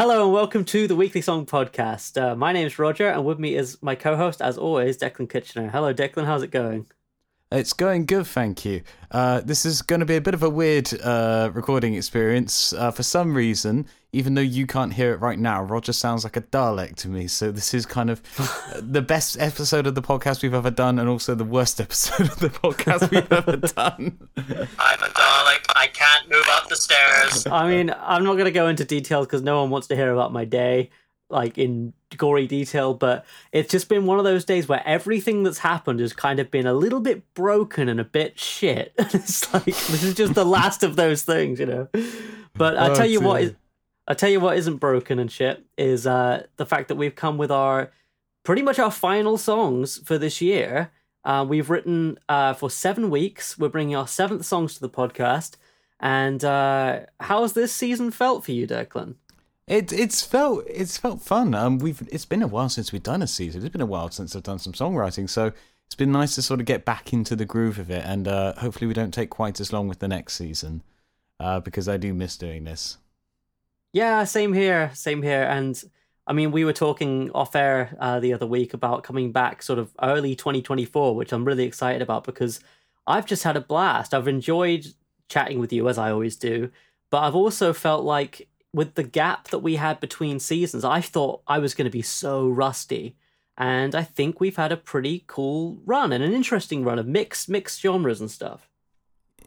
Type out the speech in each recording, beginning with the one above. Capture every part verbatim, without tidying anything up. Hello and welcome to the Weekly Song Podcast. Uh, my name's Roger, and with me is my co-host, as always, Declan Kitchener. Hello, Declan. How's it going? It's going good, thank you. Uh, this is going to be a bit of a weird uh, recording experience. Uh, for some reason, even though you can't hear it right now, Roger sounds like a Dalek to me. So this is kind of the best episode of the podcast we've ever done, and also the worst episode of the podcast we've ever done. I'm a Dalek. I can't move up the stairs. I mean, I'm not going to go into details because no one wants to hear about my day, like in gory detail, but it's just been one of those days where everything that's happened has kind of been a little bit broken and a bit shit. It's like, this is just the last of those things, you know. But I tell oh, you dear. what, is, I tell you what isn't broken and shit is uh, the fact that we've come with our pretty much our final songs for this year. Uh, we've written uh, for seven weeks. We're bringing our seventh songs to the podcast. And uh, how has this season felt for you, Declan? It it's felt it's felt fun. Um, we've it's been a while since we've done a season. It's been a while since I've done some songwriting, so it's been nice to sort of get back into the groove of it. And uh, hopefully, we don't take quite as long with the next season, uh, because I do miss doing this. Yeah, same here, same here. And I mean, we were talking off air uh, the other week about coming back, sort of early twenty twenty-four, which I'm really excited about because I've just had a blast. I've enjoyed chatting with you as I always do, but I've also felt like, with the gap that we had between seasons, I thought I was going to be so rusty. And I think we've had a pretty cool run and an interesting run of mixed mixed genres and stuff.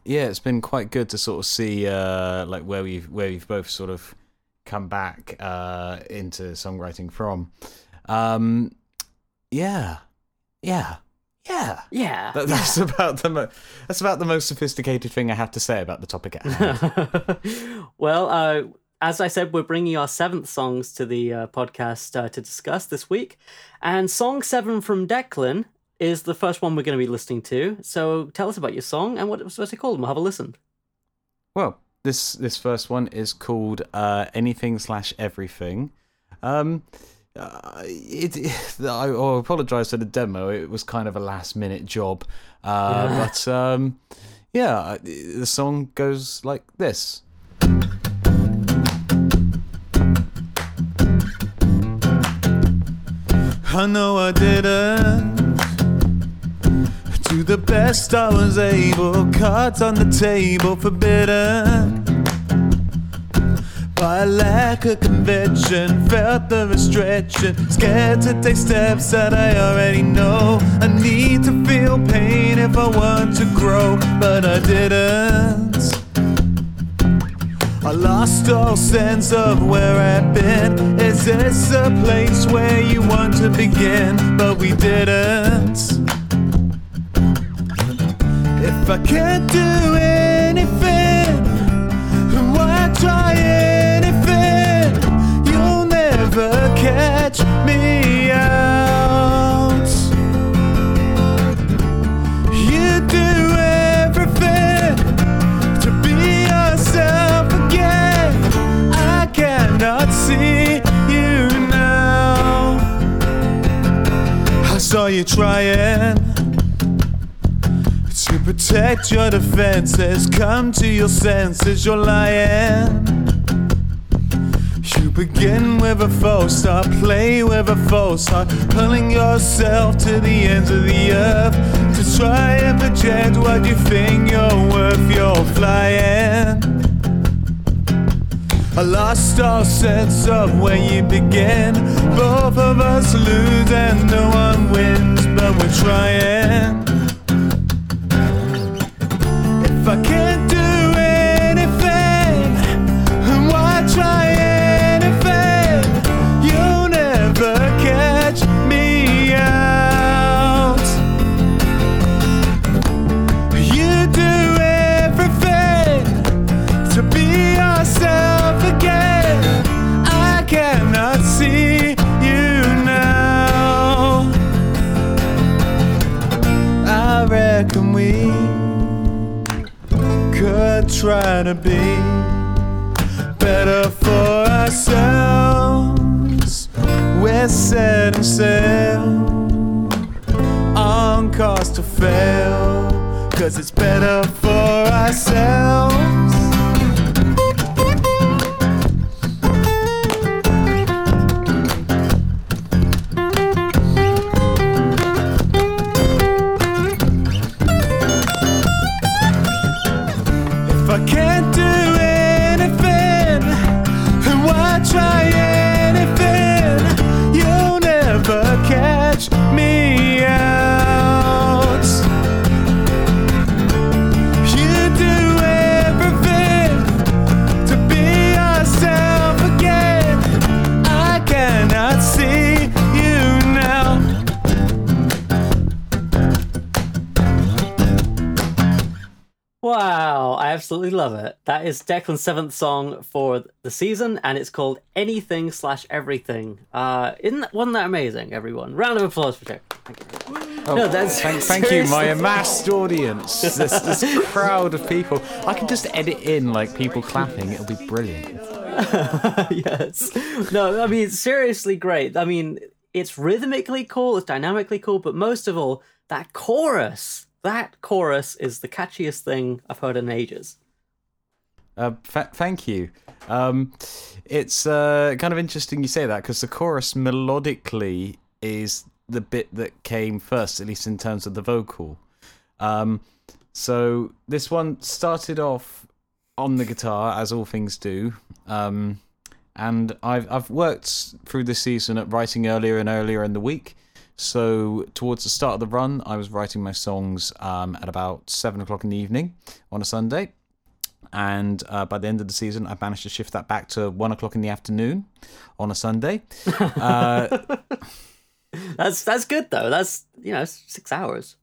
Yeah, it's been quite good to sort of see uh, like where we've, where we've both sort of come back uh, into songwriting from. Um, yeah, yeah, yeah. Yeah. That, that's, yeah. About the mo- that's about the most sophisticated thing I have to say about the topic at hand. Well, uh... as I said, we're bringing our seventh songs to the uh, podcast uh, to discuss this week. And song seven from Declan is the first one we're going to be listening to. So tell us about your song and what it was supposed to be called. We'll have a listen. Well, this this first one is called uh, Anything Slash Everything. Um, uh, it, it, I, I apologise for the demo. It was kind of a last minute job. Uh, yeah. But um, yeah, the song goes like this. I know I didn't do the best I was able. Cards on the table, forbidden by a lack of conviction. Felt the restriction, scared to take steps that I already know. I need to feel pain if I want to grow, but I didn't. I lost all sense of where I've been. Is this a place where you want to begin? But we didn't. If I can't do anything, why try anything? You'll never catch me out. You do everything to be yourself. Cannot see you now. I saw you trying to protect your defenses. Come to your senses, you're lying. You begin with a false start, play with a false heart, pulling yourself to the ends of the earth to try and project what you think you're worth. You're flying. I lost all sense of where you began. Both of us lose and no one wins, but we're trying. If I can't do anything, why try anything? You'll never catch me out. You do everything to be yourself. I cannot see you now. I reckon we could try to be better for ourselves. We're setting sail on course to fail, 'cause it's better for ourselves. Wow, I absolutely love it. That is Declan's seventh song for the season, and it's called Anything Slash Everything. Uh, isn't that, wasn't that amazing, everyone? Round of applause for Declan. Thank you. Oh, no, that's thank, thank you, my amassed audience. This, this crowd of people. I can just edit in, like, people clapping. It'll be brilliant. Yes. No, I mean, seriously great. I mean, it's rhythmically cool, it's dynamically cool, but most of all, that chorus... That chorus is the catchiest thing I've heard in ages. Uh, fa- thank you. Um, it's uh, kind of interesting you say that, because the chorus melodically is the bit that came first, at least in terms of the vocal. Um, so this one started off on the guitar, as all things do. Um, and I've I've worked through this season at writing earlier and earlier in the week. So towards the start of the run, I was writing my songs um, at about seven o'clock in the evening on a Sunday. And uh, by the end of the season, I managed to shift that back to one o'clock in the afternoon on a Sunday. Uh, that's that's good, though. That's, you know, six hours.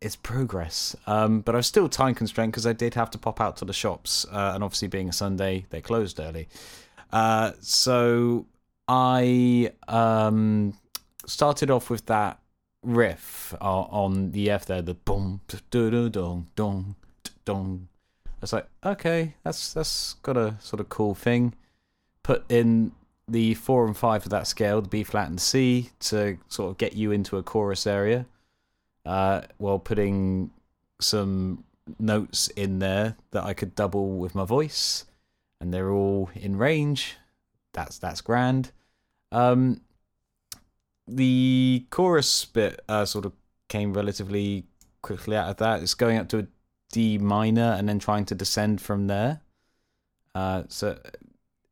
It's progress. Um, but I was still time constrained because I did have to pop out to the shops. Uh, and obviously, being a Sunday, they closed early. Uh, so I... Um, started off with that riff uh, on the F there, the boom, doo dong dong dong. I was like, okay, that's that's got a sort of cool thing. Put in the four and five of that scale, the B flat and C, to sort of get you into a chorus area, uh, while putting some notes in there that I could double with my voice, and they're all in range. That's that's grand. Um, The chorus bit uh, sort of came relatively quickly out of that. It's going up to a D minor and then trying to descend from there. Uh, so,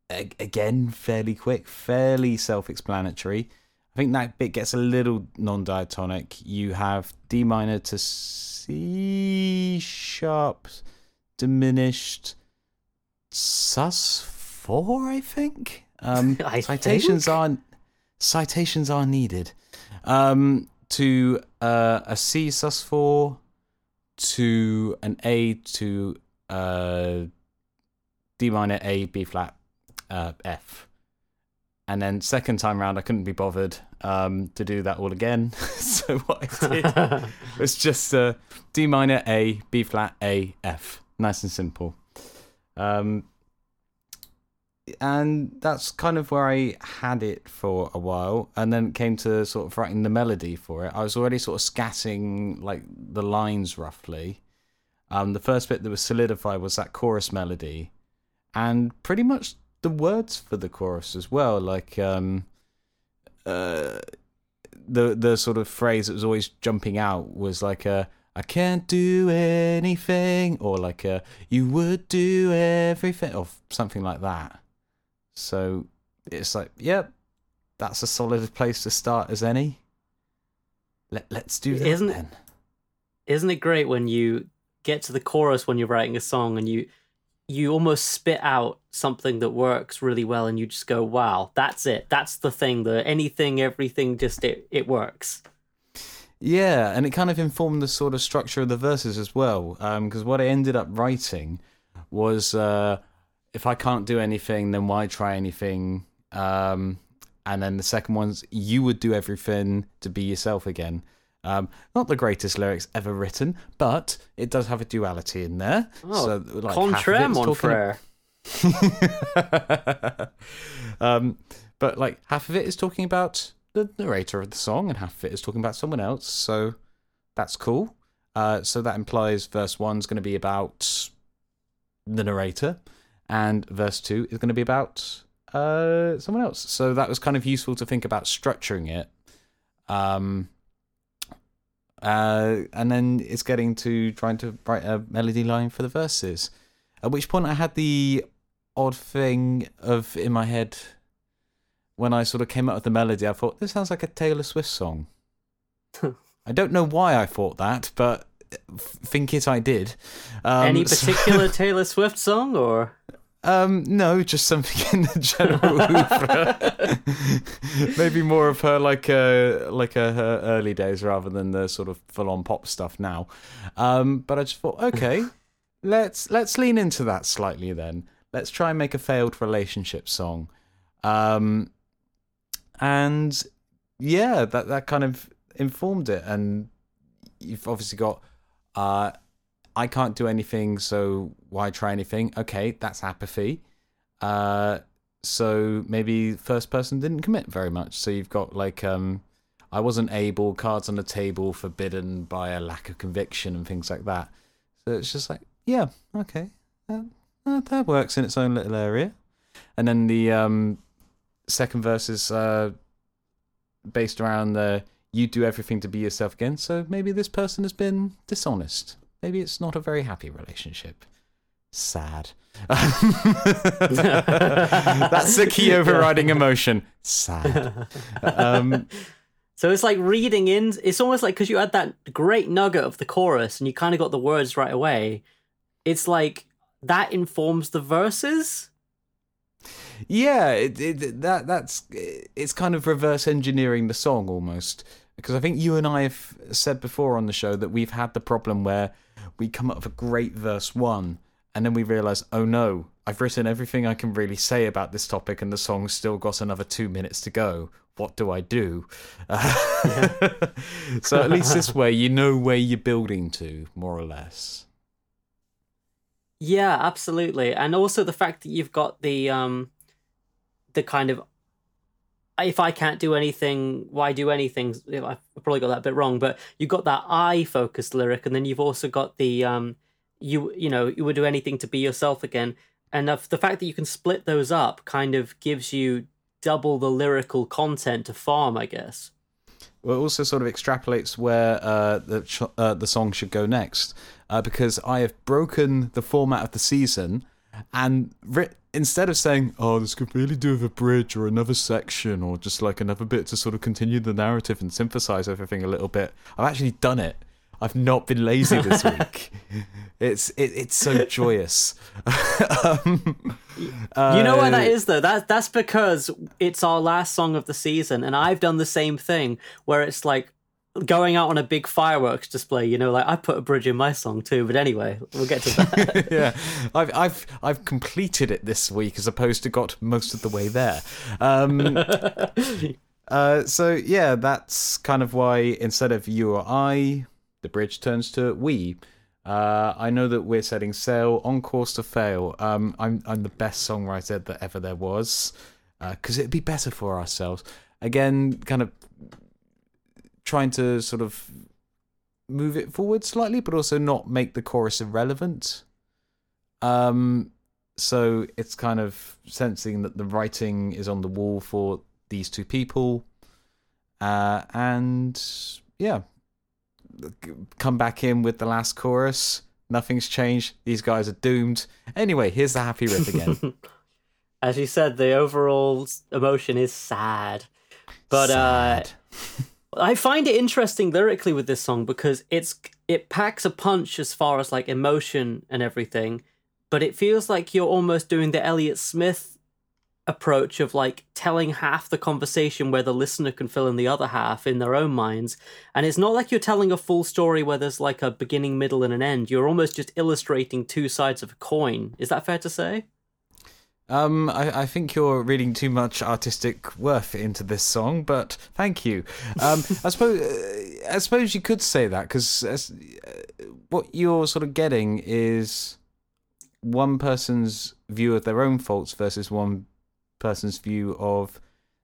a- again, fairly quick, fairly self-explanatory. I think that bit gets a little non-diatonic. You have D minor to C sharp, diminished, sus four, I think? Um, I citations think? aren't... Citations are needed um, to uh, a C sus four, to an A, to uh, D minor, A, B flat, uh, F. And then second time round, I couldn't be bothered um, to do that all again. So what I did was just uh, D minor, A, B flat, A, F. Nice and simple. Um And that's kind of where I had it for a while, and then it came to sort of writing the melody for it. I was already sort of scatting like the lines roughly. Um, the first bit that was solidified was that chorus melody, and pretty much the words for the chorus as well. Like um, uh, the the sort of phrase that was always jumping out was like a I can't do anything, or like a you would do everything, or something like that. So it's like, yep, that's a solid place to start as any. Let, let's do that isn't, then. Isn't it great when you get to the chorus when you're writing a song and you you almost spit out something that works really well and you just go, wow, that's it. That's the thing, the anything, everything, just it, it works. Yeah, and it kind of informed the sort of structure of the verses as well, because um, what I ended up writing was... Uh, if I can't do anything, then why try anything? Um, and then the second one's, you would do everything to be yourself again. Um, not the greatest lyrics ever written, but it does have a duality in there. Oh, so, like, contraire, mon frere. About... um, but like half of it is talking about the narrator of the song, and half of it is talking about someone else. So that's cool. Uh, so that implies verse one's going to be about the narrator. And verse two is going to be about uh, someone else. So that was kind of useful to think about structuring it. Um, uh, and then it's getting to trying to write a melody line for the verses. At which point I had the odd thing of in my head when I sort of came up with the melody. I thought, this sounds like a Taylor Swift song. I don't know why I thought that, but think it I did. Um, Any particular so... Taylor Swift song or... Um, no, just something in the general oeuvre. Maybe more of her like uh, like uh, her early days rather than the sort of full-on pop stuff now. Um, but I just thought, okay, let's let's lean into that slightly then. Let's try and make a failed relationship song. Um, and yeah, that, that kind of informed it. And you've obviously got, uh, I can't do anything, so why try anything? Okay, that's apathy. Uh, so maybe first person didn't commit very much. So you've got like, um, I wasn't able, cards on the table, forbidden by a lack of conviction and things like that. So it's just like, yeah, okay. Uh, Uh, that works in its own little area. And then the um, second verse is uh, based around the you do everything to be yourself again, so maybe this person has been dishonest. Maybe it's not a very happy relationship. Sad. That's the key overriding emotion. Sad. Um, so it's like reading in, it's almost like because you had that great nugget of the chorus and you kind of got the words right away. It's like... that informs the verses? Yeah, it, it, that that's it's kind of reverse engineering the song almost. Because I think you and I have said before on the show that we've had the problem where we come up with a great verse one and then we realise, oh no, I've written everything I can really say about this topic and the song's still got another two minutes to go. What do I do? Uh, yeah. So at least this way you know where you're building to, more or less. Yeah, absolutely. And also the fact that you've got the um, the kind of, if I can't do anything, why do anything? I've probably got that a bit wrong, but you've got that I-focused lyric, and then you've also got the, um, you you know, you would do anything to be yourself again. And the fact that you can split those up kind of gives you double the lyrical content to farm, I guess. Well, it also sort of extrapolates where uh, the uh, the song should go next, uh, because I have broken the format of the season, and ri- instead of saying, "Oh, this could really do with a bridge or another section or just like another bit to sort of continue the narrative and synthesize everything a little bit," I've actually done it. I've not been lazy this week. It's it, it's so joyous. um, uh, you know why that is, though? That, that's because it's our last song of the season, and I've done the same thing where it's like going out on a big fireworks display. You know, like I put a bridge in my song too. But anyway, we'll get to that. Yeah, I've I've I've completed it this week as opposed to got most of the way there. Um, uh, so yeah, that's kind of why instead of you or I, the bridge turns to we. Uh, I know that we're setting sail, on course to fail. Um, I'm I'm the best songwriter that ever there was, because uh, it'd be better for ourselves. Again, kind of trying to sort of move it forward slightly, but also not make the chorus irrelevant. Um, so it's kind of sensing that the writing is on the wall for these two people, uh, and yeah. Come back in with the last chorus. Nothing's changed. These guys are doomed. Anyway, here's the happy riff again. As you said, the overall emotion is sad. But sad. Uh, I find it interesting lyrically with this song because it's it packs a punch as far as like emotion and everything, but it feels like you're almost doing the Elliot Smith approach of like telling half the conversation where the listener can fill in the other half in their own minds, and it's not like you're telling a full story where there's like a beginning, middle and an end. You're almost just illustrating two sides of a coin. Is that fair to say? Um, I, I think you're reading too much artistic worth into this song, but thank you. Um, I suppose uh, I suppose you could say that, because uh, what you're sort of getting is one person's view of their own faults versus one person's view of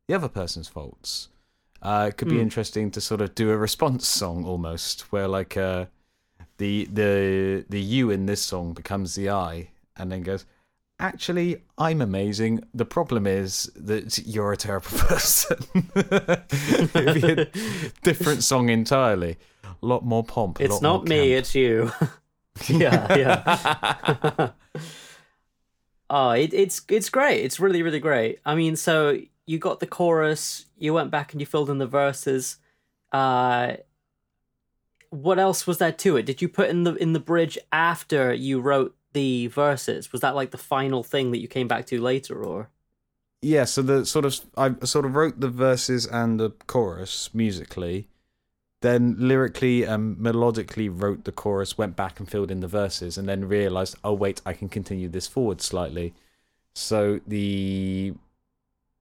the other person's faults. Uh, it could be mm. interesting to sort of do a response song almost, where like uh, the the the you in this song becomes the I, and then goes, actually, I'm amazing. The problem is that you're a terrible person. It'd be a different song entirely. A lot more pomp. It's not me, camp. It's you. Yeah, yeah. Oh, it, it's it's great. It's really, really great. I mean, so you got the chorus, you went back and you filled in the verses. Uh, what else was there to it? Did you put in the in the bridge after you wrote the verses? Was that like the final thing that you came back to later, or? Yeah, so the sort of I sort of wrote the verses and the chorus musically, then lyrically and melodically wrote the chorus, went back and filled in the verses, and then realised, oh wait, I can continue this forward slightly. So the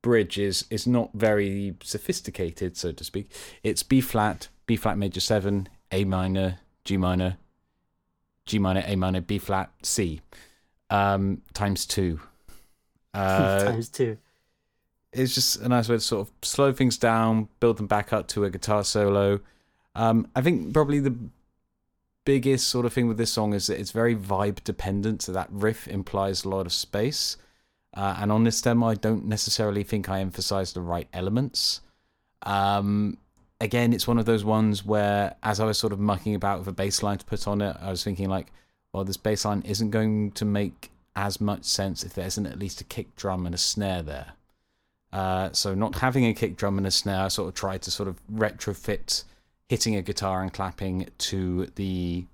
bridge is, is not very sophisticated, so to speak. It's B-flat, B-flat major seven, A minor, G minor, G minor, A minor, B-flat, C, um, times two. Uh, times two. It's just a nice way to sort of slow things down, build them back up to a guitar solo. Um, I think probably the biggest sort of thing with this song is that it's very vibe dependent, so that riff implies a lot of space. Uh, and on this demo, I don't necessarily think I emphasize the right elements. Um, again, it's one of those ones where, as I was sort of mucking about with a bass line to put on it, I was thinking like, well, this bass line isn't going to make as much sense if there isn't at least a kick drum and a snare there. Uh, so not having a kick drum and a snare, I sort of tried to sort of retrofit hitting a guitar and clapping to the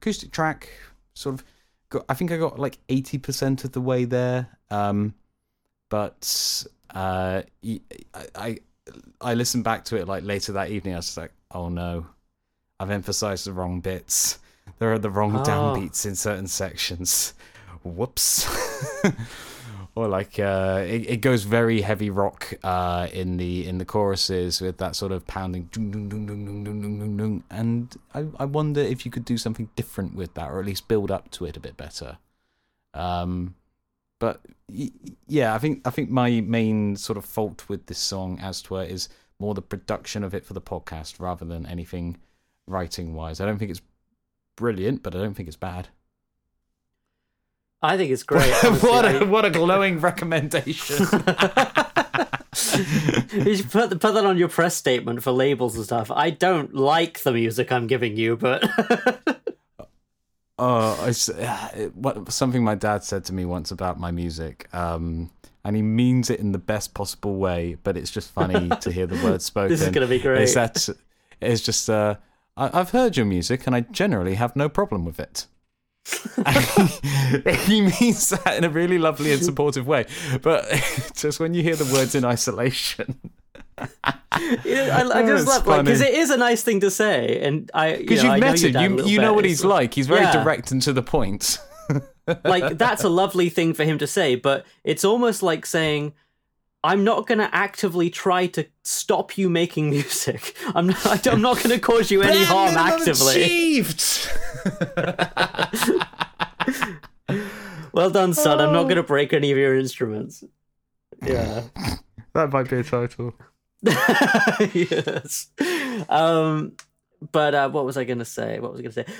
acoustic track. Sort of, got, I think I got like eighty percent of the way there. Um, but uh, I, I I listened back to it like later that evening. I was just like, oh no, I've emphasized the wrong bits. There are the wrong oh. downbeats in certain sections. Whoops. Or like uh, it, it goes very heavy rock uh, in the in the choruses with that sort of pounding, and I, I wonder if you could do something different with that, or at least build up to it a bit better. Um, but yeah, I think I think my main sort of fault with this song, as it were, is more the production of it for the podcast rather than anything writing wise. I don't think it's brilliant, but I don't think it's bad. I think it's great. what a what a glowing recommendation. You should put put that on your press statement for labels and stuff. I don't like the music I'm giving you, but oh, it's, it, what something my dad said to me once about my music, um, and he means it in the best possible way, but it's just funny to hear the words spoken. This is gonna be great. It's that it's just uh, I, I've heard your music, and I generally have no problem with it. He means that in a really lovely and supportive way, but just when you hear the words in isolation, yeah, I, I just love like because it is a nice thing to say, and I because you know, you've I met know him, you, you know what he's like. like. He's very yeah. direct and to the point. Like that's a lovely thing for him to say, but it's almost like saying, I'm not going to actively try to stop you making music. I'm not, I'm not going to cause you any harm actively. Achieved. Well done, son. Oh. I'm not going to break any of your instruments. Yeah. That might be a title. Yes. Um, but uh, what was I going to say? What was I going to say?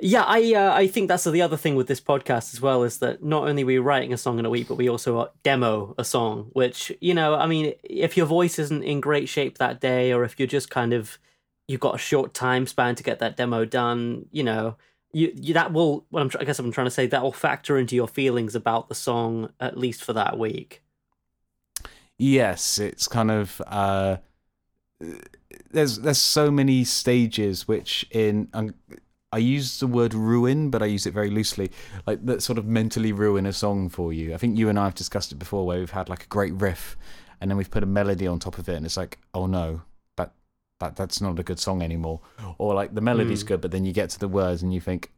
Yeah, I uh, I think that's the other thing with this podcast as well, is that not only are we writing a song in a week, but we also demo a song, which, you know, I mean, if your voice isn't in great shape that day, or if you're just kind of, you've got a short time span to get that demo done, you know, you, you that will, well, I'm, I guess I'm trying to say, that will factor into your feelings about the song, at least for that week. Yes, it's kind of... Uh, there's, there's so many stages which in... Um, I use the word ruin, but I use it very loosely. Like that sort of mentally ruin a song for you. I think you and I have discussed it before, where we've had like a great riff, and then we've put a melody on top of it, and it's like, oh no, that that that's not a good song anymore. Or like the melody's mm. good, but then you get to the words and you think,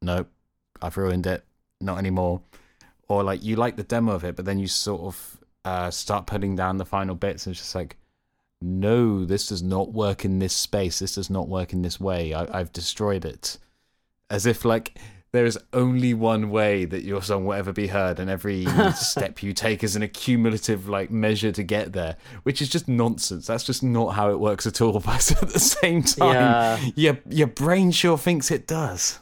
nope, I've ruined it, not anymore. Or like you like the demo of it, but then you sort of uh, start putting down the final bits, and it's just like, no, this does not work in this space. This does not work in this way. I, I've destroyed it. As if, like, there is only one way that your song will ever be heard, and every step you take is an accumulative, like, measure to get there, which is just nonsense. That's just not how it works at all. But at the same time, yeah. your, your brain sure thinks it does.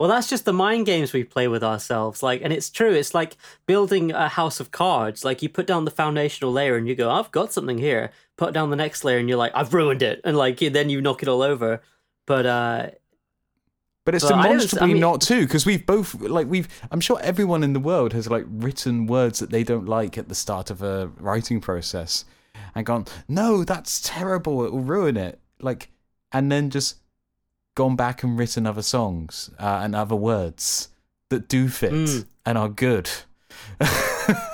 Well, that's just the mind games we play with ourselves. Like, and it's true. It's like building a house of cards. Like, you put down the foundational layer and you go, I've got something here. Put down the next layer and you're like, I've ruined it. And, like, then you knock it all over. But, uh... But it's but demonstrably I I mean, not too, because we've both, like, we've, I'm sure everyone in the world has, like, written words that they don't like at the start of a writing process and gone, no, that's terrible, it will ruin it. Like, and then just gone back and written other songs uh, and other words that do fit mm. and are good. Yeah.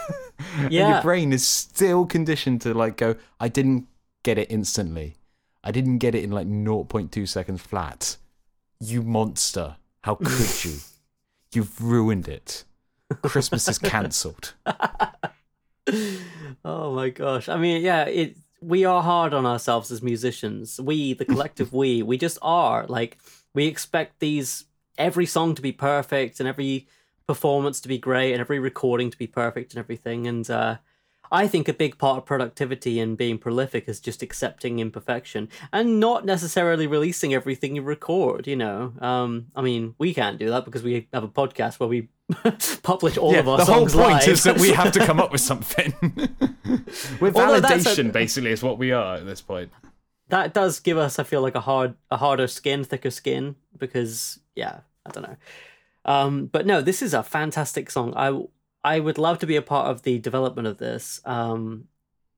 And your brain is still conditioned to, like, go, I didn't get it instantly. I didn't get it in like zero point two seconds flat. You monster. How could you? You've ruined it. Christmas is cancelled. Oh my gosh. I mean, yeah, it, we are hard on ourselves as musicians. We, the collective we, we just are. Like, we expect these, every song to be perfect and every performance to be great and every recording to be perfect and everything. And uh, I think a big part of productivity and being prolific is just accepting imperfection and not necessarily releasing everything you record, you know. Um, I mean, we can't do that because we have a podcast where we publish all yeah, of our the songs. The whole point live. Is that we have to come up with something. We're validation, a, basically, is what we are at this point. That does give us, I feel like, a hard, a harder skin, thicker skin, because, yeah, I don't know. Um, but no, this is a fantastic song. I, I would love to be a part of the development of this. Um,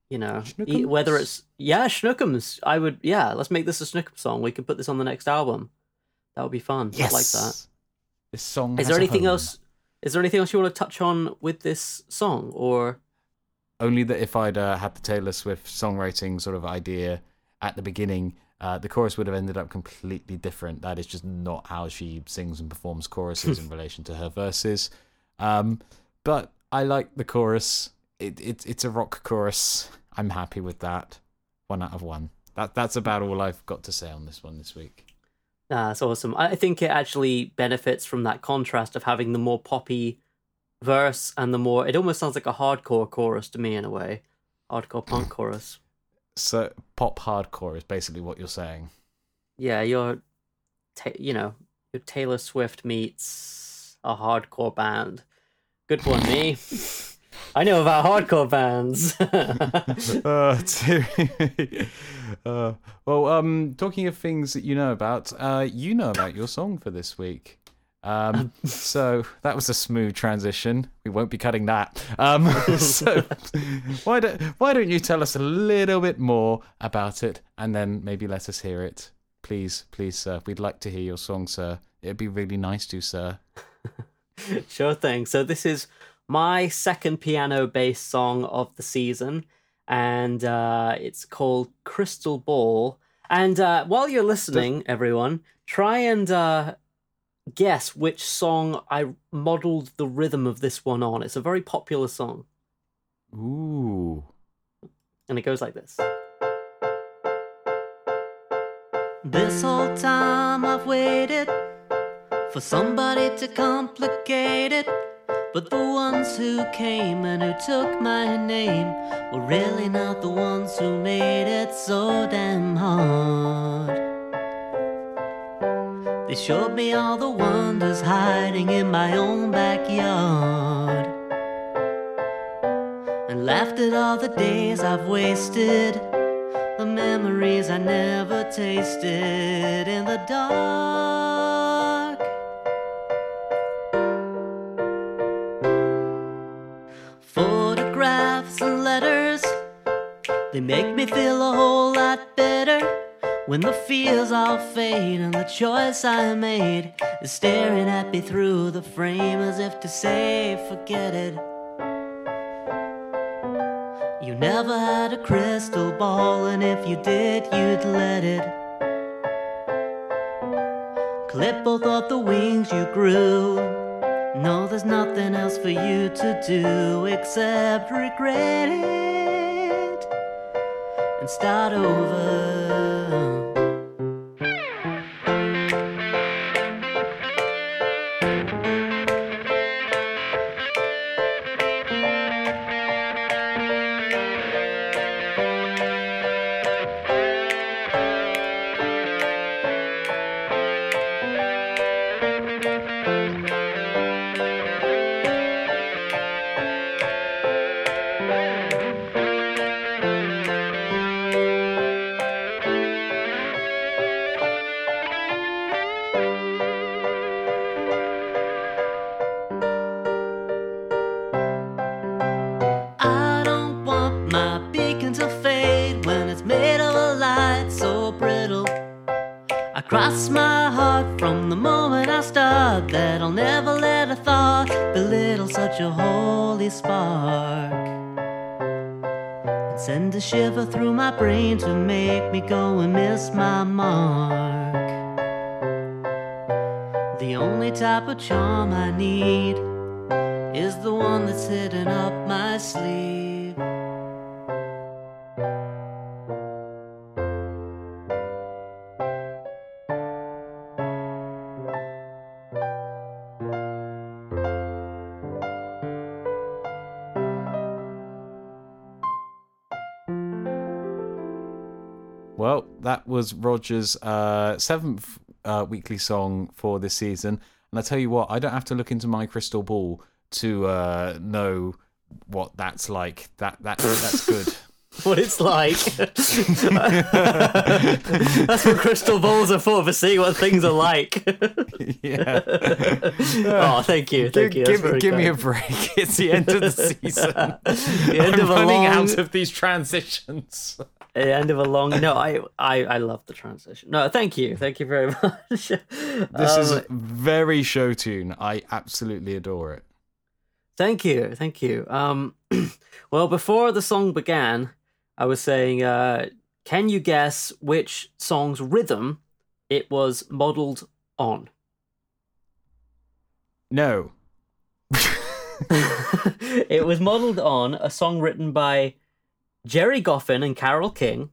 you know, Schnookums. Whether it's yeah, Schnookums. I would yeah. Let's make this a Schnookums song. We could put this on the next album. That would be fun. Yes. I like that. This song. Is there anything else? Is there anything else you want to touch on with this song, or only that if I'd uh, had the Taylor Swift songwriting sort of idea at the beginning, uh, the chorus would have ended up completely different. That is just not how she sings and performs choruses in relation to her verses. Um, but I like the chorus. It, it it's a rock chorus. I'm happy with that. One out of one. That that's about all I've got to say on this one this week. Ah, that's awesome. I think it actually benefits from that contrast of having the more poppy verse and the more... It almost sounds like a hardcore chorus to me in a way. Hardcore punk chorus. So pop hardcore is basically what you're saying. Yeah, you're... Ta- you know, your Taylor Swift meets a hardcore band. Good one, me. I know about hardcore bands. uh, t- uh, well, um, talking of things that you know about, uh, you know about your song for this week. Um, so that was a smooth transition. We won't be cutting that. Um, so why don't why don't you tell us a little bit more about it, and then maybe let us hear it, please, please, sir. We'd like to hear your song, sir. It'd be really nice to, sir. Sure thing. So this is my second piano-based song of the season, and uh, it's called Crystal Ball. And uh, while you're listening, everyone, try and uh, guess which song I modelled the rhythm of this one on. It's a very popular song. Ooh. And it goes like this. This whole time I've waited for somebody to complicate it. But the ones who came and who took my name were really not the ones who made it so damn hard. They showed me all the wonders hiding in my own backyard, and laughed at all the days I've wasted, the memories I never tasted in the dark. They make me feel a whole lot better when the fears all fade and the choice I made is staring at me through the frame as if to say, forget it. You never had a crystal ball, and if you did, you'd let it. Clip both of the wings you grew. No, there's nothing else for you to do except regret it. And start over. Send a shiver through my brain to make me go and miss my mark. The only type of charm I need is the one that's hidden up my sleeve. Well, that was Roger's uh, seventh uh, weekly song for this season. And I tell you what, I don't have to look into my crystal ball to uh, know what that's like. That that that's good. What it's like. That's what crystal balls are for, for seeing what things are like. Yeah. Oh, thank you. Thank give, you. That's give give cool. me a break. It's the end of the season. The end I'm of running long... out of these transitions. At the end of a long... No, I, I, I love the transition. No, thank you. Thank you very much. um, this is a very show tune. I absolutely adore it. Thank you. Thank you. Um, well, before the song began, I was saying, uh, can you guess which song's rhythm it was modelled on? No. It was modelled on a song written by Jerry Goffin and Carole King,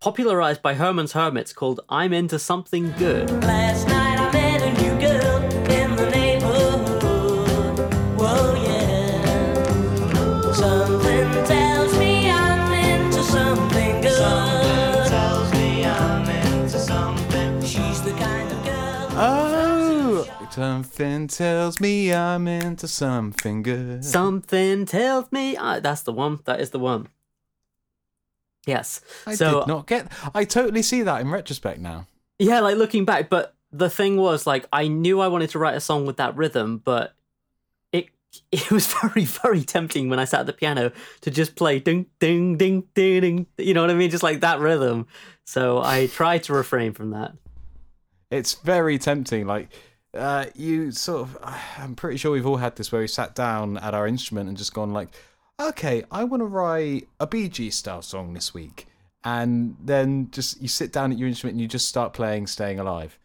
popularised by Herman's Hermits, called I'm Into Something Good. Last night I met a new girl in the neighbourhood. Whoa, yeah. Something tells me I'm into something good. Something tells me I'm into something. She's the kind of girl. Oh! Something tells me I'm into something good. Something tells me... I... That's the one. That is the one. Yes. I so, did not get... I totally see that in retrospect now. Yeah, like looking back. But the thing was, like, I knew I wanted to write a song with that rhythm, but it it was very, very tempting when I sat at the piano to just play ding, ding, ding, ding, ding. You know what I mean? Just like that rhythm. So I tried to refrain from that. It's very tempting. Like, uh, you sort of... I'm pretty sure we've all had this where we sat down at our instrument and just gone like... Okay, I want to write a Bee Gees style song this week. And then just you sit down at your instrument and you just start playing Staying Alive.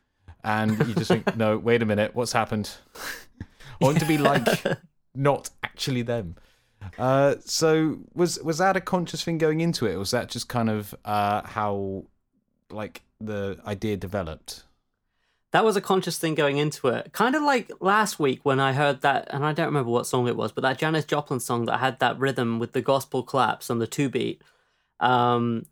And you just think, no, wait a minute, what's happened? I want to be like not actually them. Uh, so was was that a conscious thing going into it? Or was that just kind of uh, how like the idea developed? That was a conscious thing going into it. Kind of like last week when I heard that, and I don't remember what song it was, but that Janis Joplin song that had that rhythm with the gospel claps and the two beat. Um,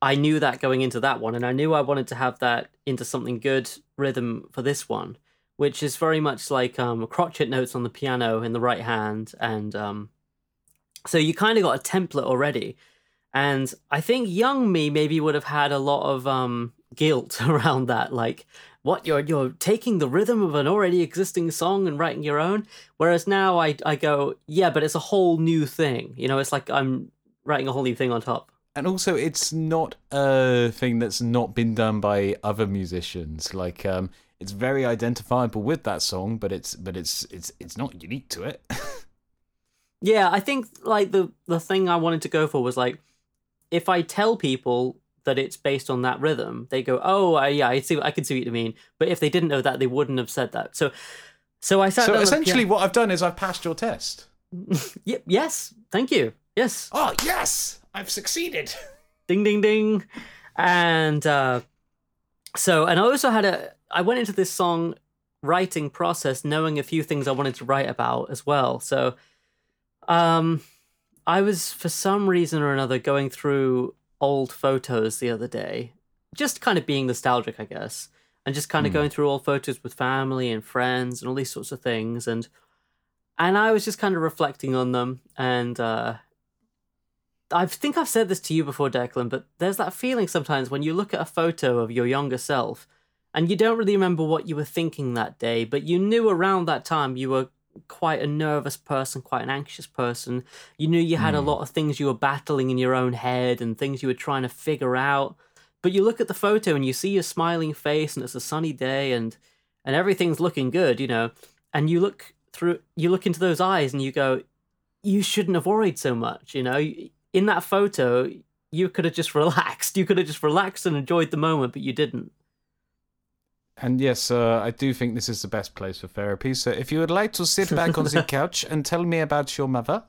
I knew that going into that one, and I knew I wanted to have that Into Something Good rhythm for this one, which is very much like um, crotchet notes on the piano in the right hand. And um, so you kind of got a template already. And I think young me maybe would have had a lot of um, guilt around that, like... What, you're you're taking the rhythm of an already existing song and writing your own? Whereas now I, I go, yeah, but it's a whole new thing. You know, it's like I'm writing a whole new thing on top. And also it's not a thing that's not been done by other musicians. Like um, it's very identifiable with that song, but it's but it's it's it's not unique to it. Yeah, I think like the, the thing I wanted to go for was like if I tell people that it's based on that rhythm, they go, oh, I, yeah, I see. I can see what you mean. But if they didn't know that, they wouldn't have said that. So, so I sat. So essentially, with, yeah. What I've done is I've passed your test. y- yes, thank you. Yes. Oh yes, I've succeeded. Ding ding ding, and uh, so and I also had a. I went into this song writing process knowing a few things I wanted to write about as well. So, um, I was for some reason or another going through old photos the other day, just kind of being nostalgic, I guess, and just kind of mm. going through old photos with family and friends and all these sorts of things, and and I was just kind of reflecting on them, and uh, I think I've said this to you before, Declan, but there's that feeling sometimes when you look at a photo of your younger self and you don't really remember what you were thinking that day, but you knew around that time you were quite a nervous person, quite an anxious person. You knew you had mm. a lot of things you were battling in your own head and things you were trying to figure out. But you look at the photo and you see your smiling face and it's a sunny day and and everything's looking good, you know. And you look through, you look into those eyes and you go, you shouldn't have worried so much, you know. in that photo, you could have just relaxed. You could have just relaxed and enjoyed the moment, but you didn't. And yes, uh, I do think this is the best place for therapy. So if you would like to sit back on the couch and tell me about your mother.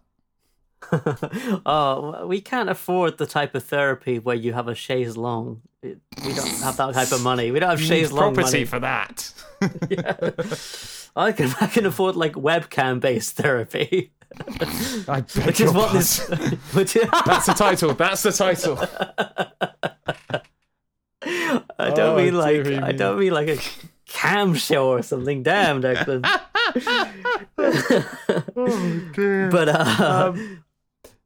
Oh, we can't afford the type of therapy where you have a chaise longue. We don't have that type of money. We don't have chaise longue property money for that. Yeah. I can I can afford like webcam based therapy. I beg which your is what this. Which, that's the title. That's the title. I don't oh, mean like dearie I don't mean like a cam show or something. Damn, Declan. Oh dear. But uh, um,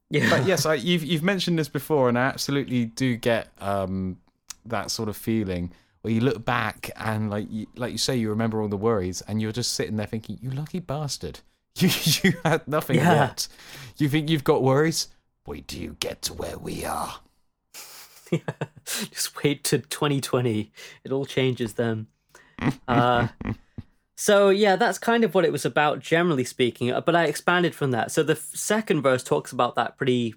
yeah. But yes, I, you've you've mentioned this before, and I absolutely do get um that sort of feeling where you look back and like you, like you say, you remember all the worries, and you're just sitting there thinking, "You lucky bastard, you you had nothing yeah. yet. You think you've got worries? Wait till you get to where we are." Yeah. Just wait to twenty twenty. It all changes then. Uh, so, yeah, that's kind of what it was about, generally speaking. But I expanded from that. So the second verse talks about that pretty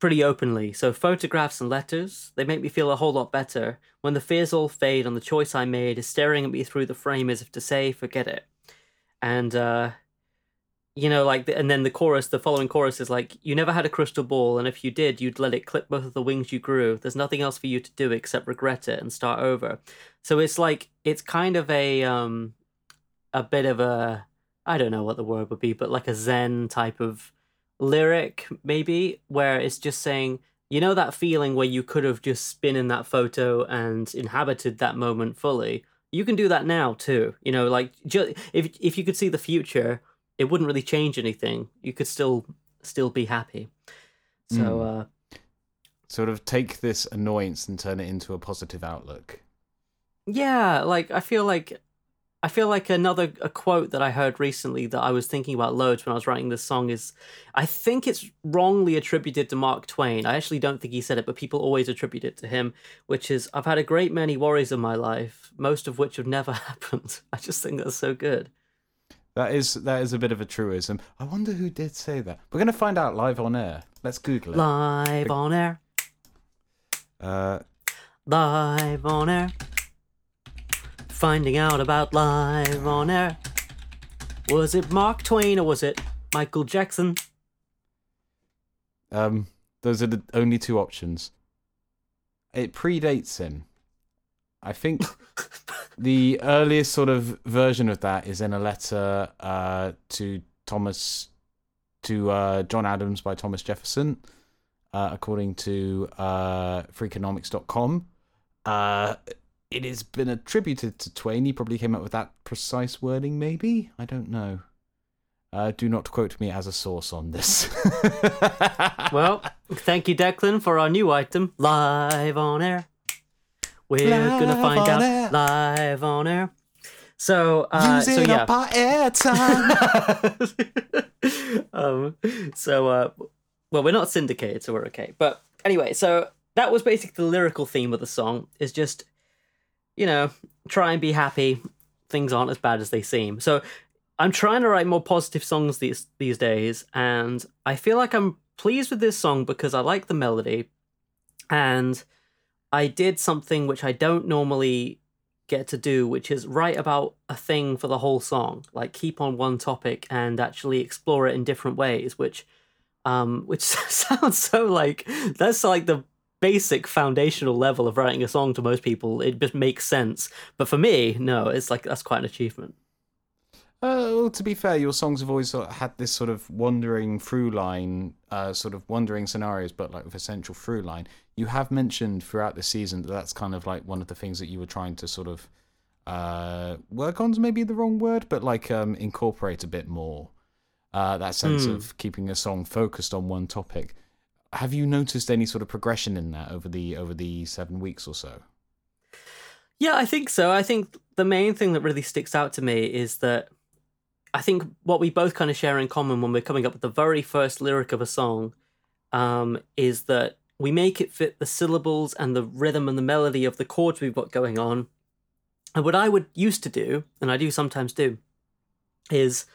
pretty openly. So photographs and letters, they make me feel a whole lot better. When the fears all fade and the choice I made is staring at me through the frame as if to say, forget it. And, uh, you know, like, the, and then the chorus, the following chorus is like, you never had a crystal ball, and if you did, you'd let it clip both of the wings you grew. There's nothing else for you to do except regret it and start over. So it's like, it's kind of a, um, a bit of a, I don't know what the word would be, but like a Zen type of lyric maybe, where it's just saying, you know, that feeling where you could have just been in that photo and inhabited that moment fully, you can do that now too, you know, like ju- if if you could see the future, it wouldn't really change anything, you could still still be happy. So mm. uh sort of take this annoyance and turn it into a positive outlook. Yeah, like I feel like I feel like another a quote that I heard recently that I was thinking about loads when I was writing this song is, I think it's wrongly attributed to Mark Twain. I actually don't think he said it, but people always attribute it to him, which is, I've had a great many worries in my life, most of which have never happened. I just think that's so good. That is that is a bit of a truism. I wonder who did say that. We're going to find out live on air. Let's Google it. Live Be- on air. Uh. Live on air. Finding out about live on air. Was it Mark Twain or was it Michael Jackson? Um, those are the only two options. It predates him. I think the earliest sort of version of that is in a letter uh, to Thomas, to uh, John Adams by Thomas Jefferson, uh, according to uh, freakonomics dot com. Uh, It has been attributed to Twain. He probably came up with that precise wording, maybe? I don't know. Uh, do not quote me as a source on this. Well, thank you, Declan, for our new item, Live on Air. We're going to find out air. Live on air. So, uh, Using so yeah. up our air time. um, so, uh, well, we're not syndicated, so we're okay. But anyway, so that was basically the lyrical theme of the song, is just, you know, try and be happy. Things aren't as bad as they seem. So I'm trying to write more positive songs these these days, and I feel like I'm pleased with this song because I like the melody, and I did something which I don't normally get to do, which is write about a thing for the whole song, like keep on one topic and actually explore it in different ways, which um, which sounds so like, that's like the basic foundational level of writing a song to most people. It just makes sense, but for me, no, it's like, that's quite an achievement. Uh, well, to be fair, your songs have always sort of had this sort of wandering through line, uh, sort of wandering scenarios, but like with a central through line. You have mentioned throughout the season that that's kind of like one of the things that you were trying to sort of uh, work on, is maybe the wrong word, but like um, incorporate a bit more, uh, that sense mm. of keeping a song focused on one topic. Have you noticed any sort of progression in that over the over the seven weeks or so? Yeah, I think so. I think the main thing that really sticks out to me is that I think what we both kind of share in common when we're coming up with the very first lyric of a song um, is that we make it fit the syllables and the rhythm and the melody of the chords we've got going on. And what I would used to do, and I do sometimes do, is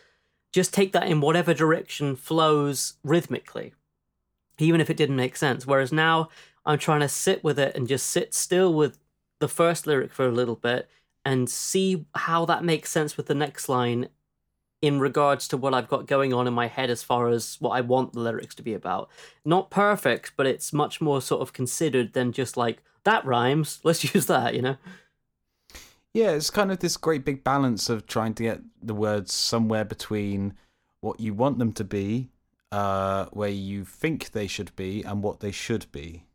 just take that in whatever direction flows rhythmically. even if it didn't make sense. Whereas now I'm trying to sit with it and just sit still with the first lyric for a little bit and see how that makes sense with the next line in regards to what I've got going on in my head as far as what I want the lyrics to be about. Not perfect, but it's much more sort of considered than just like, that rhymes, let's use that, you know? Yeah, it's kind of this great big balance of trying to get the words somewhere between what you want them to be, uh, where you think they should be, and what they should be.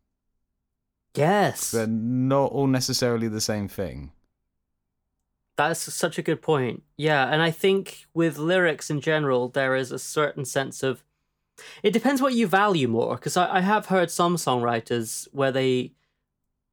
Yes. They're not all necessarily the same thing. That's such a good point. Yeah, and I think with lyrics in general, there is a certain sense of... It depends what you value more, because I, I have heard some songwriters where they,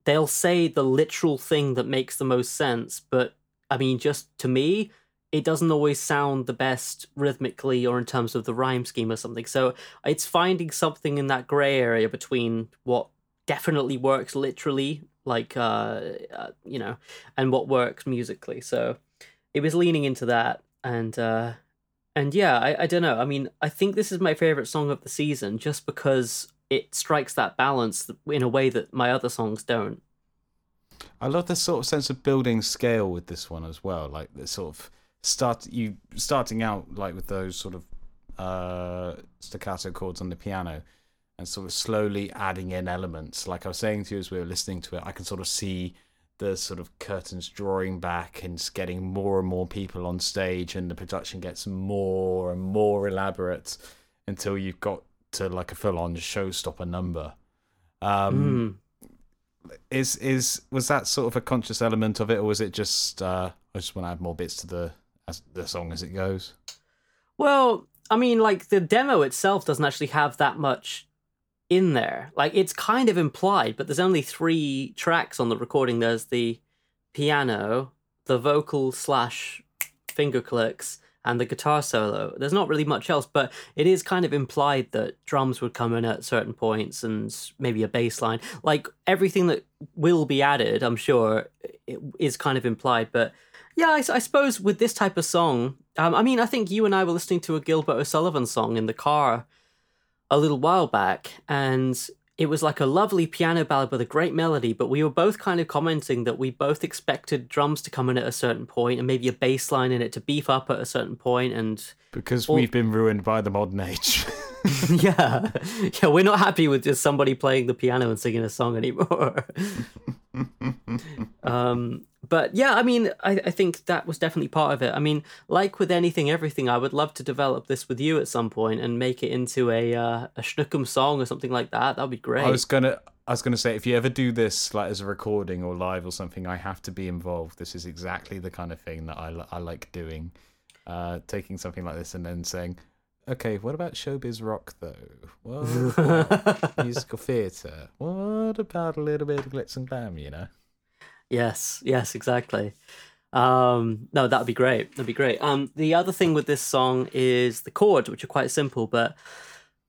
they'll say the literal thing that makes the most sense, but, I mean, just to me, it doesn't always sound the best rhythmically or in terms of the rhyme scheme or something. So it's finding something in that grey area between what definitely works literally, like, uh, uh, you know, and what works musically. So it was leaning into that. And, uh, and yeah, I, I don't know. I mean, I think this is my favourite song of the season just because it strikes that balance in a way that my other songs don't. I love the sort of sense of building scale with this one as well. Like the sort of start, you starting out like with those sort of uh, staccato chords on the piano, and sort of slowly adding in elements. Like I was saying to you as we were listening to it, I can sort of see the sort of curtains drawing back and getting more and more people on stage, and the production gets more and more elaborate until you've got to like a full-on showstopper number. Um, mm. Is is was that sort of a conscious element of it, or was it just uh, I just want to add more bits to the as, the song as it goes? Well, I mean, like the demo itself doesn't actually have that much in there. Like it's kind of implied, but there's only three tracks on the recording. There's the piano, the vocal slash finger clicks, and the guitar solo. There's not really much else, but it is kind of implied that drums would come in at certain points and maybe a bass line. Like everything that will be added, I'm sure, it is kind of implied. But yeah, I, I suppose with this type of song, um, I mean, I think you and I were listening to a Gilbert O'Sullivan song in the car a little while back, and it was like a lovely piano ballad with a great melody, but we were both kind of commenting that we both expected drums to come in at a certain point and maybe a bass line in it to beef up at a certain point. And because all... we've been ruined by the modern age. yeah. Yeah, we're not happy with just somebody playing the piano and singing a song anymore. um, but yeah, I mean, I, I think that was definitely part of it. I mean, like with anything, everything, I would love to develop this with you at some point and make it into a uh, a Schnookums song or something like that. That'd be great. I was gonna, I was gonna say, if you ever do this like as a recording or live or something, I have to be involved. This is exactly the kind of thing that I, I like doing. Uh, taking something like this and then saying, okay, what about showbiz rock, though? What about musical theatre? What about a little bit of glitz and glam, you know? Yes, yes, exactly. Um, no, that'd be great. That'd be great. Um, the other thing with this song is the chords, which are quite simple, but a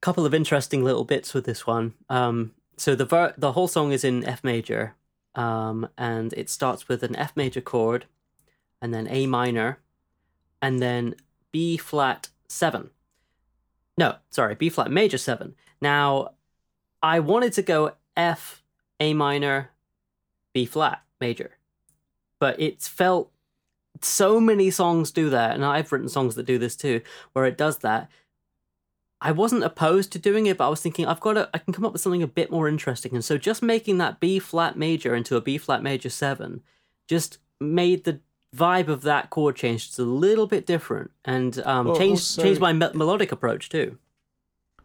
couple of interesting little bits with this one. Um, so the ver- the whole song is in F major, um, and it starts with an F major chord, and then A minor, and then B flat seven. No, sorry, B flat major seven. Now, I wanted to go F, A minor, B flat major, but it's felt so many songs do that, and I've written songs that do this too, where it does that. I wasn't opposed to doing it, but I was thinking I've got to, I can come up with something a bit more interesting, and so just making that B flat major into a B flat major seven just made the vibe of that chord change is a little bit different, and um, well, changed also, changed my me- melodic approach too.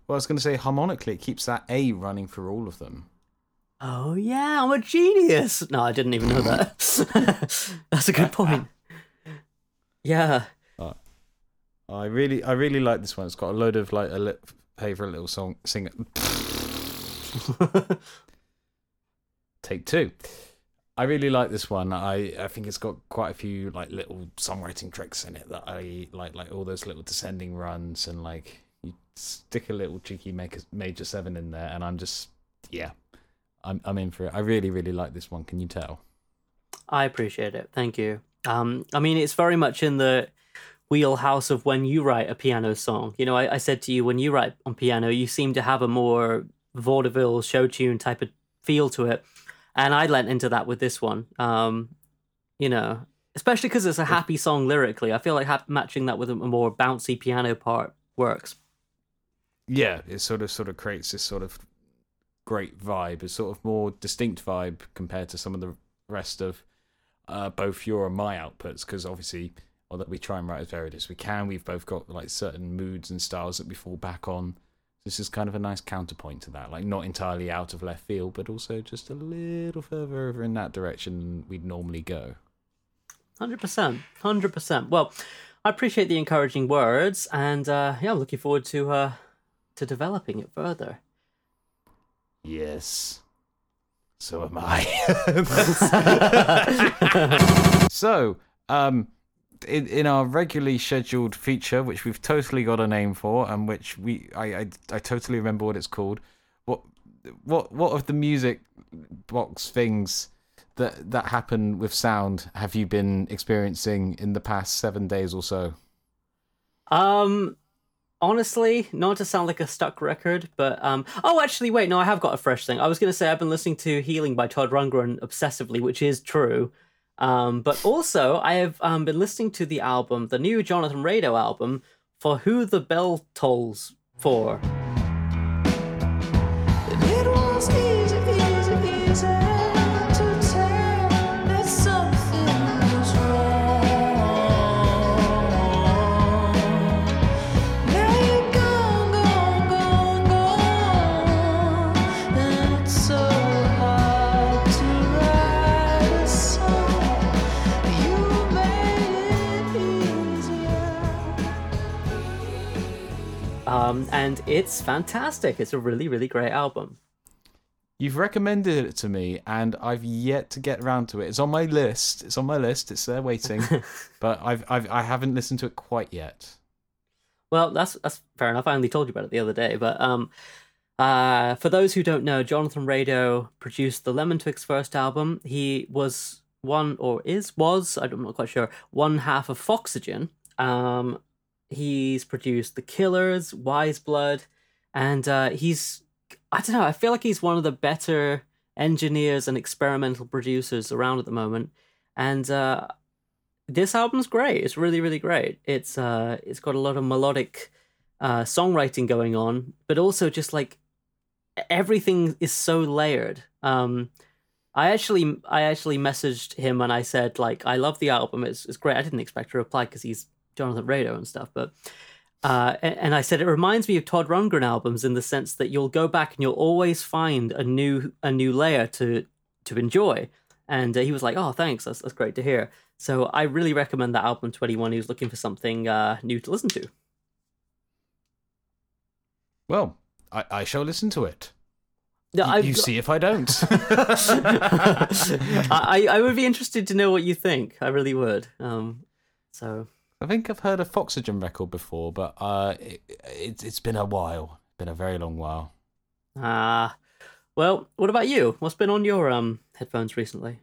Well, I was going to say harmonically, it keeps that A running for all of them. Oh yeah, I'm a genius. No, I didn't even know that. That's a good point. Yeah. Uh, I really, I really like this one. It's got a load of like a li- favourite little song singer. Take two. I really like this one. I, I think it's got quite a few like little songwriting tricks in it that I like, like all those little descending runs, and like you stick a little cheeky major seven in there, and I'm just yeah, I'm I'm in for it. I really really like this one. Can you tell? I appreciate it. Thank you. Um, I mean, it's very much in the wheelhouse of when you write a piano song. You know, I, I said to you when you write on piano, you seem to have a more vaudeville show tune type of feel to it. And I lent into that with this one, um, you know, especially because it's a happy song lyrically. I feel like ha- matching that with a more bouncy piano part works. Yeah, it sort of sort of creates this sort of great vibe. It's sort of more distinct vibe compared to some of the rest of uh, both your and my outputs, because obviously, although we try and write as varied as we can, we've both got like certain moods and styles that we fall back on. This is kind of a nice counterpoint to that, like not entirely out of left field, but also just a little further over in that direction we'd normally go. one hundred percent, one hundred percent. Well, I appreciate the encouraging words, and uh, yeah, I'm looking forward to... Uh... to developing it further. Yes. So am I. So, um, in, in our regularly scheduled feature, which we've totally got a name for, and which we, I, I, I totally remember what it's called. What, what, what of the music box things that that happen with sound have you been experiencing in the past seven days or so? Um. Honestly, not to sound like a stuck record, but... um. Oh, actually, wait, no, I have got a fresh thing. I was going to say I've been listening to Healing by Todd Rundgren obsessively, which is true. Um, but also, I have um, been listening to the album, the new Jonathan Rado album, For Who the Bell Tolls For. It was easy, easy, easy. Um, and it's fantastic. It's a really, really great album. You've recommended it to me, and I've yet to get round to it. It's on my list. It's on my list. It's there waiting, but I've, I've I haven't listened to it quite yet. Well, that's that's fair enough. I only told you about it the other day, but um, uh, for those who don't know, Jonathan Rado produced the Lemon Twigs' first album. He was one, or is was I'm not quite sure, one half of Foxygen. Um. He's produced The Killers, Wise Blood, and uh, he's, I don't know, I feel like he's one of the better engineers and experimental producers around at the moment. And uh, this album's great. It's really, really great. It's uh, it's got a lot of melodic uh, songwriting going on, but also just like everything is so layered. Um, I actually I actually messaged him and I said, like, I love the album. It's, it's great. I didn't expect a reply because he's Jonathan Rado and stuff, but uh, and I said it reminds me of Todd Rundgren albums in the sense that you'll go back and you'll always find a new a new layer to to enjoy. And uh, he was like, "Oh, thanks, that's that's great to hear." So I really recommend that album to anyone who's looking for something uh, new to listen to. Well, I, I shall listen to it. No, y- you see if I don't. I I would be interested to know what you think. I really would. Um, so. I think I've heard a Foxygen record before, but uh, it, it, it's been a while. It's been a very long while. Ah, uh, well, what about you? What's been on your um headphones recently?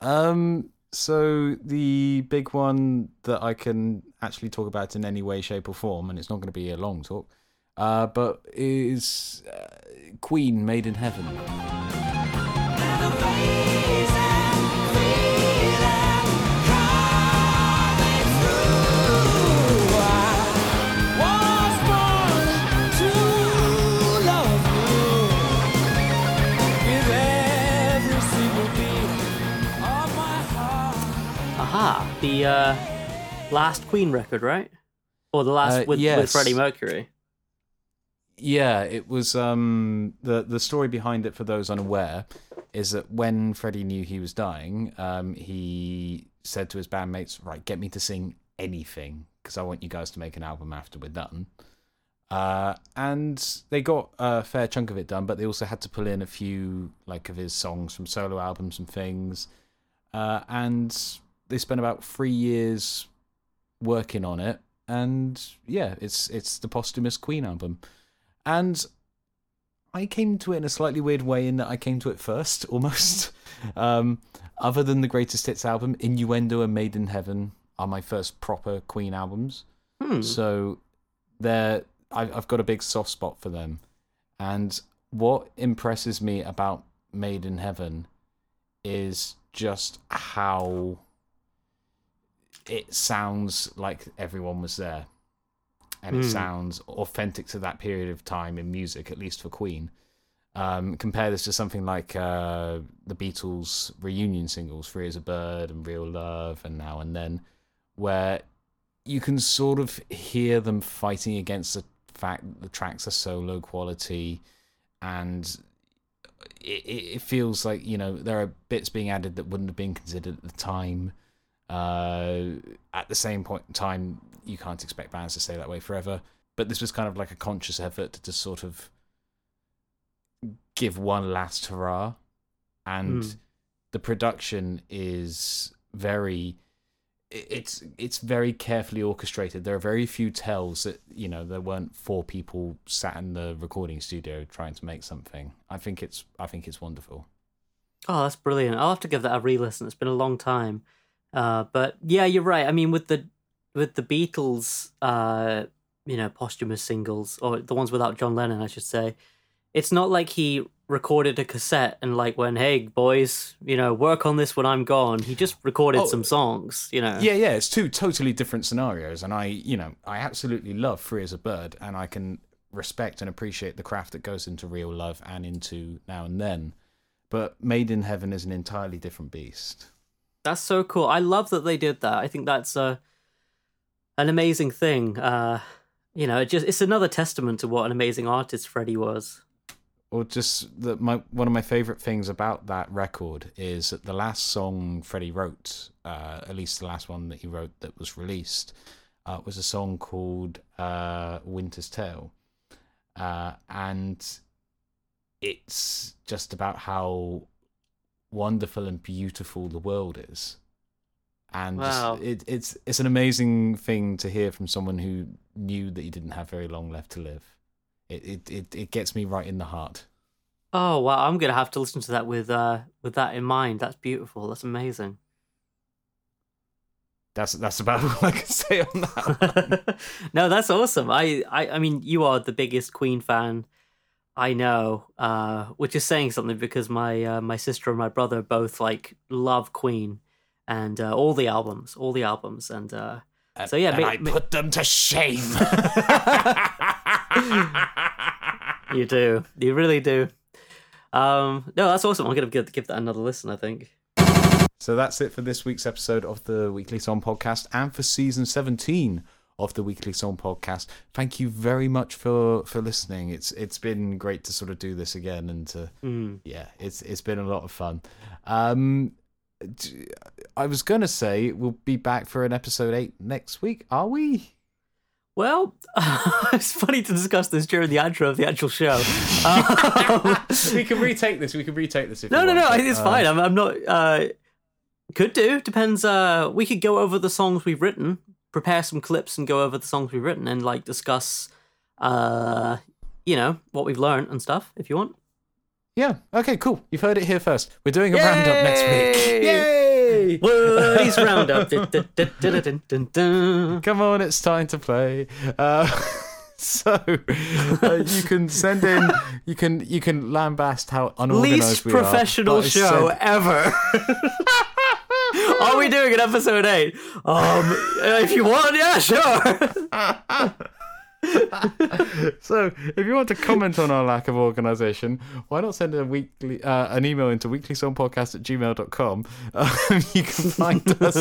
Um, so the big one that I can actually talk about in any way, shape, or form, and it's not going to be a long talk, uh, but is uh, Queen, Made in Heaven. Ah, the uh, last Queen record, right? Or the last uh, with, yes. with Freddie Mercury. Yeah, it was um, the the story behind it. For those unaware, is that when Freddie knew he was dying, um, he said to his bandmates, "Right, get me to sing anything because I want you guys to make an album after we're done." Uh, and they got a fair chunk of it done, but they also had to pull in a few like of his songs from solo albums and things, uh, and. They spent about three years working on it, and yeah, it's it's the posthumous Queen album. And I came to it in a slightly weird way in that I came to it first, almost. um, other than the Greatest Hits album, Innuendo and Made in Heaven are my first proper Queen albums. Hmm. So they're, I've, I've got a big soft spot for them. And what impresses me about Made in Heaven is just how it sounds like everyone was there. And mm. it sounds authentic to that period of time in music, at least for Queen. Um, compare this to something like uh, the Beatles' reunion singles, Free as a Bird and Real Love and Now and Then, where you can sort of hear them fighting against the fact that the tracks are so low quality, and it, it feels like, you know, there are bits being added that wouldn't have been considered at the time. Uh, at the same point in time, you can't expect bands to stay that way forever. But this was kind of like a conscious effort to just sort of give one last hurrah. And mm. the production is very, it's it's very carefully orchestrated. There are very few tells that, you know, there weren't four people sat in the recording studio trying to make something. I think it's I think it's wonderful. Oh, that's brilliant. I'll have to give that a re-listen. It's been a long time. Uh, but yeah, you're right. I mean, with the with the Beatles, uh, you know, posthumous singles, or the ones without John Lennon, I should say, it's not like he recorded a cassette and like went, "Hey boys, you know, work on this when I'm gone." He just recorded oh, some songs, you know. Yeah, yeah, it's two totally different scenarios, and I, you know, I absolutely love Free as a Bird, and I can respect and appreciate the craft that goes into Real Love and into Now and Then, but Made in Heaven is an entirely different beast. That's so cool. I love that they did that. I think that's a, an amazing thing. Uh, you know, it just it's another testament to what an amazing artist Freddie was. Or just that my one of my favorite things about that record is that the last song Freddie wrote, uh, at least the last one that he wrote that was released, uh, was a song called uh, Winter's Tale. Uh, and it's just about how wonderful and beautiful the world is, and wow. just, it, it's it's an amazing thing to hear from someone who knew that he didn't have very long left to live. It it it, it gets me right in the heart. Oh wow! I'm gonna have to listen to that with uh with that in mind. That's beautiful. That's amazing. That's that's about all I can say on that one. No, that's awesome. I, I I mean, you are the biggest Queen fan I know, uh, which is saying something, because my uh, my sister and my brother both like love Queen and uh, all the albums, all the albums, and uh, and, so yeah, and ma- I ma- put them to shame. You do, you really do. Um, no, that's awesome. I'm gonna give, give that another listen, I think. So that's it for this week's episode of the Weekly Song Podcast, and for season seventeen of the Weekly Song Podcast. Thank you very much for, for listening. It's it's been great to sort of do this again, and to mm. yeah, it's it's been a lot of fun. Um, I was gonna say we'll be back for an episode eight next week. Are we? Well, it's funny to discuss this during the intro of the actual show. Um, we can retake this. We can retake this. If no, you no, want no. It. It's uh, fine. I'm I'm not. Uh, could do. Depends. Uh, we could go over the songs we've written. Prepare some clips and go over the songs we've written and like discuss, uh, you know, what we've learned and stuff if you want. Yeah. Okay. Cool. You've heard it here first. We're doing a Yay! roundup next week. Yay! Woody's roundup. Come on, it's time to play. Uh, so uh, you can send in. You can you can lambast how unorganized Least we are. Least professional show send- ever. Are we doing an episode eight? Um, if you want, yeah, sure. So, if you want to comment on our lack of organisation, why not send a weekly uh, an email into weekly song podcast at gmail dot com? Um, you can find us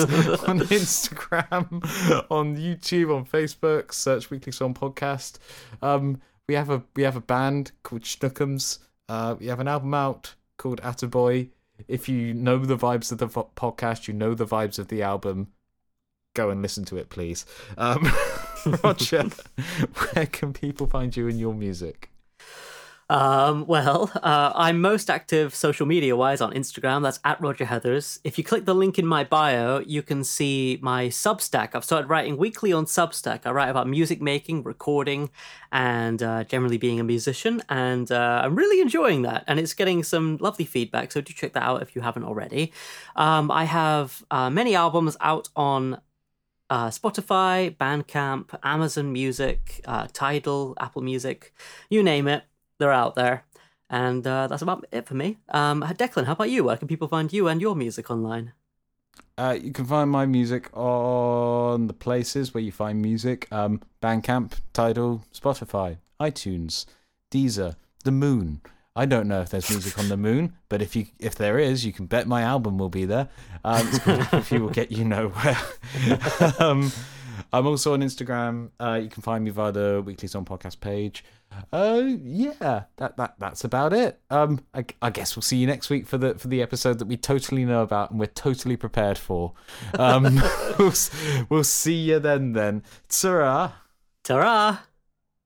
on Instagram, on YouTube, on Facebook. Search Weekly Song Podcast. Um, we have a we have a band called Schnookums. Uh, we have an album out called Attaboy. If you know the vibes of the vo- podcast, you know the vibes of the album, go and listen to it, please. Um, Roger, where can people find you and your music? Um, well, uh, I'm most active social media-wise on Instagram. That's at Roger Heathers. If you click the link in my bio, you can see my Substack. I've started writing weekly on Substack. I write about music making, recording, and uh, generally being a musician. And uh, I'm really enjoying that. And it's getting some lovely feedback, so do check that out if you haven't already. Um, I have uh, many albums out on Uh, Spotify, Bandcamp, Amazon Music, uh, Tidal, Apple Music, you name it. They're out there. And uh, that's about it for me. Um, Declan, how about you? Where can people find you and your music online? Uh, you can find my music on the places where you find music. Um, Bandcamp, Tidal, Spotify, iTunes, Deezer, The Moon. I don't know if there's music on The Moon, but if you if there is, you can bet my album will be there. Um, it's called If You Will Get You Nowhere. um, I'm also on Instagram. Uh, you can find me via the Weekly Song Podcast page. Oh uh, yeah, that that that's about it. Um, I, I guess we'll see you next week for the for the episode that we totally know about and we're totally prepared for. Um, we'll, we'll see you then. Then ta-ra, ta-ra.